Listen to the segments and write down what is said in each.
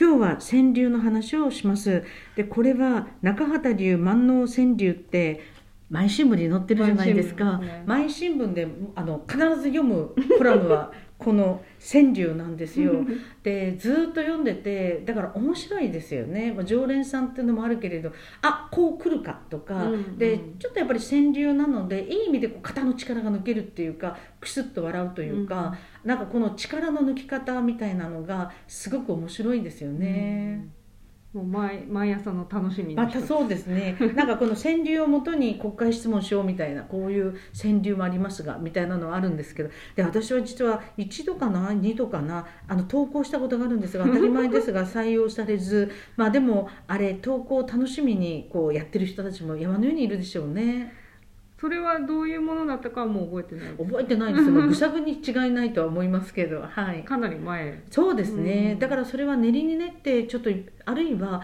今日は川柳の話をします。でこれは中畑流万能川柳って毎新聞に載ってるじゃないですか。毎新聞で必ず読むコラムはこの川柳なんですよ。でずっと読んでて、だから面白いですよね。常連さんっていうのもあるけれど、あこう来るかとか、でちょっとやっぱり川柳なのでいい意味でこう肩の力が抜けるっていうか、クスッと笑うというか、なんかこの力の抜き方みたいなのがすごく面白いですよね。もう毎朝の楽しみまたそうですね。なんかこの川柳をもとに国会質問しようみたいな、こういう川柳もありますがみたいなのはあるんですけど、で私は実は1度かな2度かな投稿したことがあるんですが、当たり前ですが採用されずまあでもあれ投稿を楽しみにこうやってる人たちも山のようにいるでしょうね。それはどういうものだったかはもう覚えてないですが、ぐしゃぐに違いないとは思いますけど、はい、かなり前そうですね、だからそれは練りに練ってちょっと、あるいは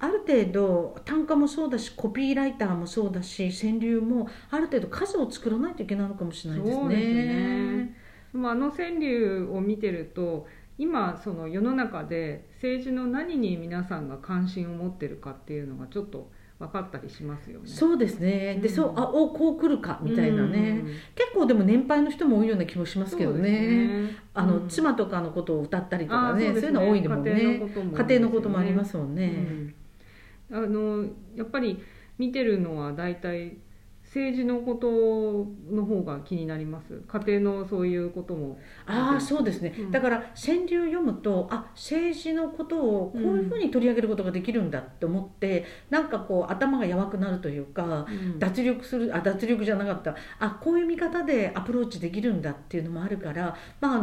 ある程度単価もそうだしコピーライターもそうだし川柳もある程度数を作らないといけないのかもしれないですね。そうですね。川柳を見てると今その世の中で政治の何に皆さんが関心を持ってるかっていうのがちょっと分かったりしますよね。そうですね。で、そうあおこう来るかみたいなね、結構でも年配の人も多いような気もしますけどね。妻とかのことを歌ったりとかね、そういうの多いでもね。家庭のこともありますもんね。やっぱり見てるのは大体政治のことの方が気になります。家庭のそういうこともそうですね、だから川柳読むと政治のことをこういうふうに取り上げることができるんだって思って、なんかこう頭がやわくなるというか、こういう見方でアプローチできるんだっていうのもあるから、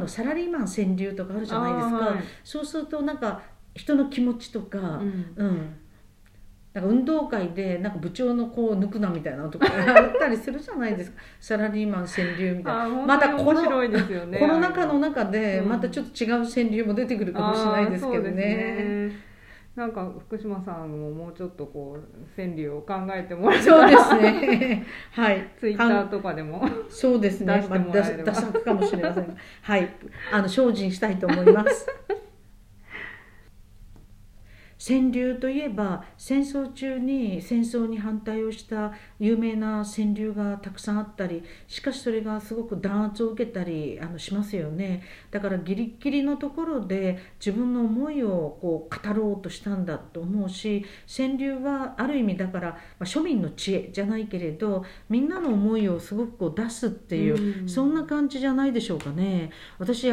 サラリーマン川柳とかあるじゃないですか、そうするとなんか人の気持ちとか、なんか運動会でなんか部長の子を抜くなみたいなとかあったりするじゃないですかサラリーマン川柳みたいな。またこのコロナ禍の中でまたちょっと違う川柳も出てくるかもしれないですけどね。なんか福島さんももうちょっとこう川柳を考えてもらえたら、そうですね、はい、ツイッターとかでもそうですね、出してもらえれば、出すかもしれませんが、はい、精進したいと思います。川柳といえば戦争中に戦争に反対をした有名な川柳がたくさんあったり、しかしそれがすごく弾圧を受けたりしますよね。だからギリギリのところで自分の思いをこう語ろうとしたんだと思うし、川柳はある意味だから、庶民の知恵じゃないけれどみんなの思いをすごくこう出すっていう、そんな感じじゃないでしょうかね。私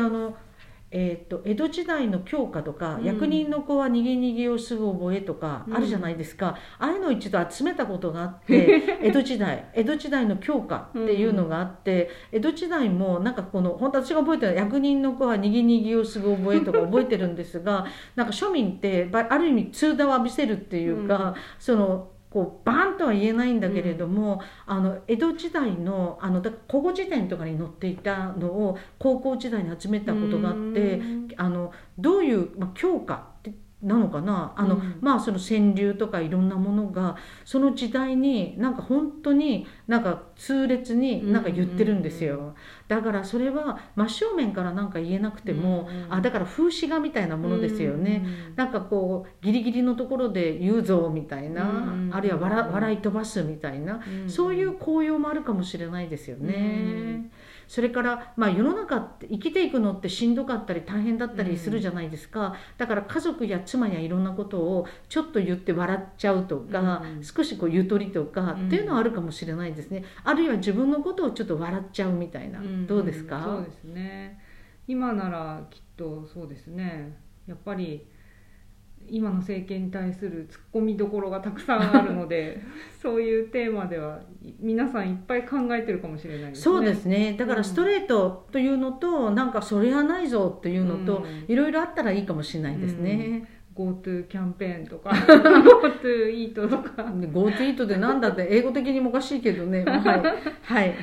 江戸時代の教科とか、役人の子は逃げ逃げをすぐ覚えとかあるじゃないですか、ああいうのを一度集めたことがあって江戸時代の教科っていうのがあって、江戸時代もなんかこの本当私が覚えてる役人の子は逃げ逃げをすぐ覚えとか覚えてるんですがなんか庶民ってある意味通達を浴びせるっていうか、そのこうバーンとは言えないんだけれども、江戸時代の古語辞典とかに載っていたのを高校時代に集めたことがあって、どういう教科なのかな、その川柳とかいろんなものがその時代になんか本当になんか痛烈になんか言ってるんですよ。だからそれは真正面からなんか言えなくても、だから風刺画みたいなものですよね。なんかこうギリギリのところで言うぞみたいな、あるいは 笑い飛ばすみたいな、そういう効用もあるかもしれないですよね。それから、世の中って生きていくのってしんどかったり大変だったりするじゃないですか、だから家族や妻やいろんなことをちょっと言って笑っちゃうとか、少しこうゆとりとかっていうのはあるかもしれないですね、あるいは自分のことをちょっと笑っちゃうみたいな、どうですか？そうですね、今ならきっとそうですね、やっぱり今の政権に対するツッコミどころがたくさんあるのでそういうテーマでは皆さんいっぱい考えてるかもしれないですね。そうですね、だからストレートというのと、なんかそれはないぞっていうのと、いろいろあったらいいかもしれないですね。GoTo キャンペーンとかGoTo イートとかGoTo イートでなんだって英語的にもおかしいけどね、はい、はい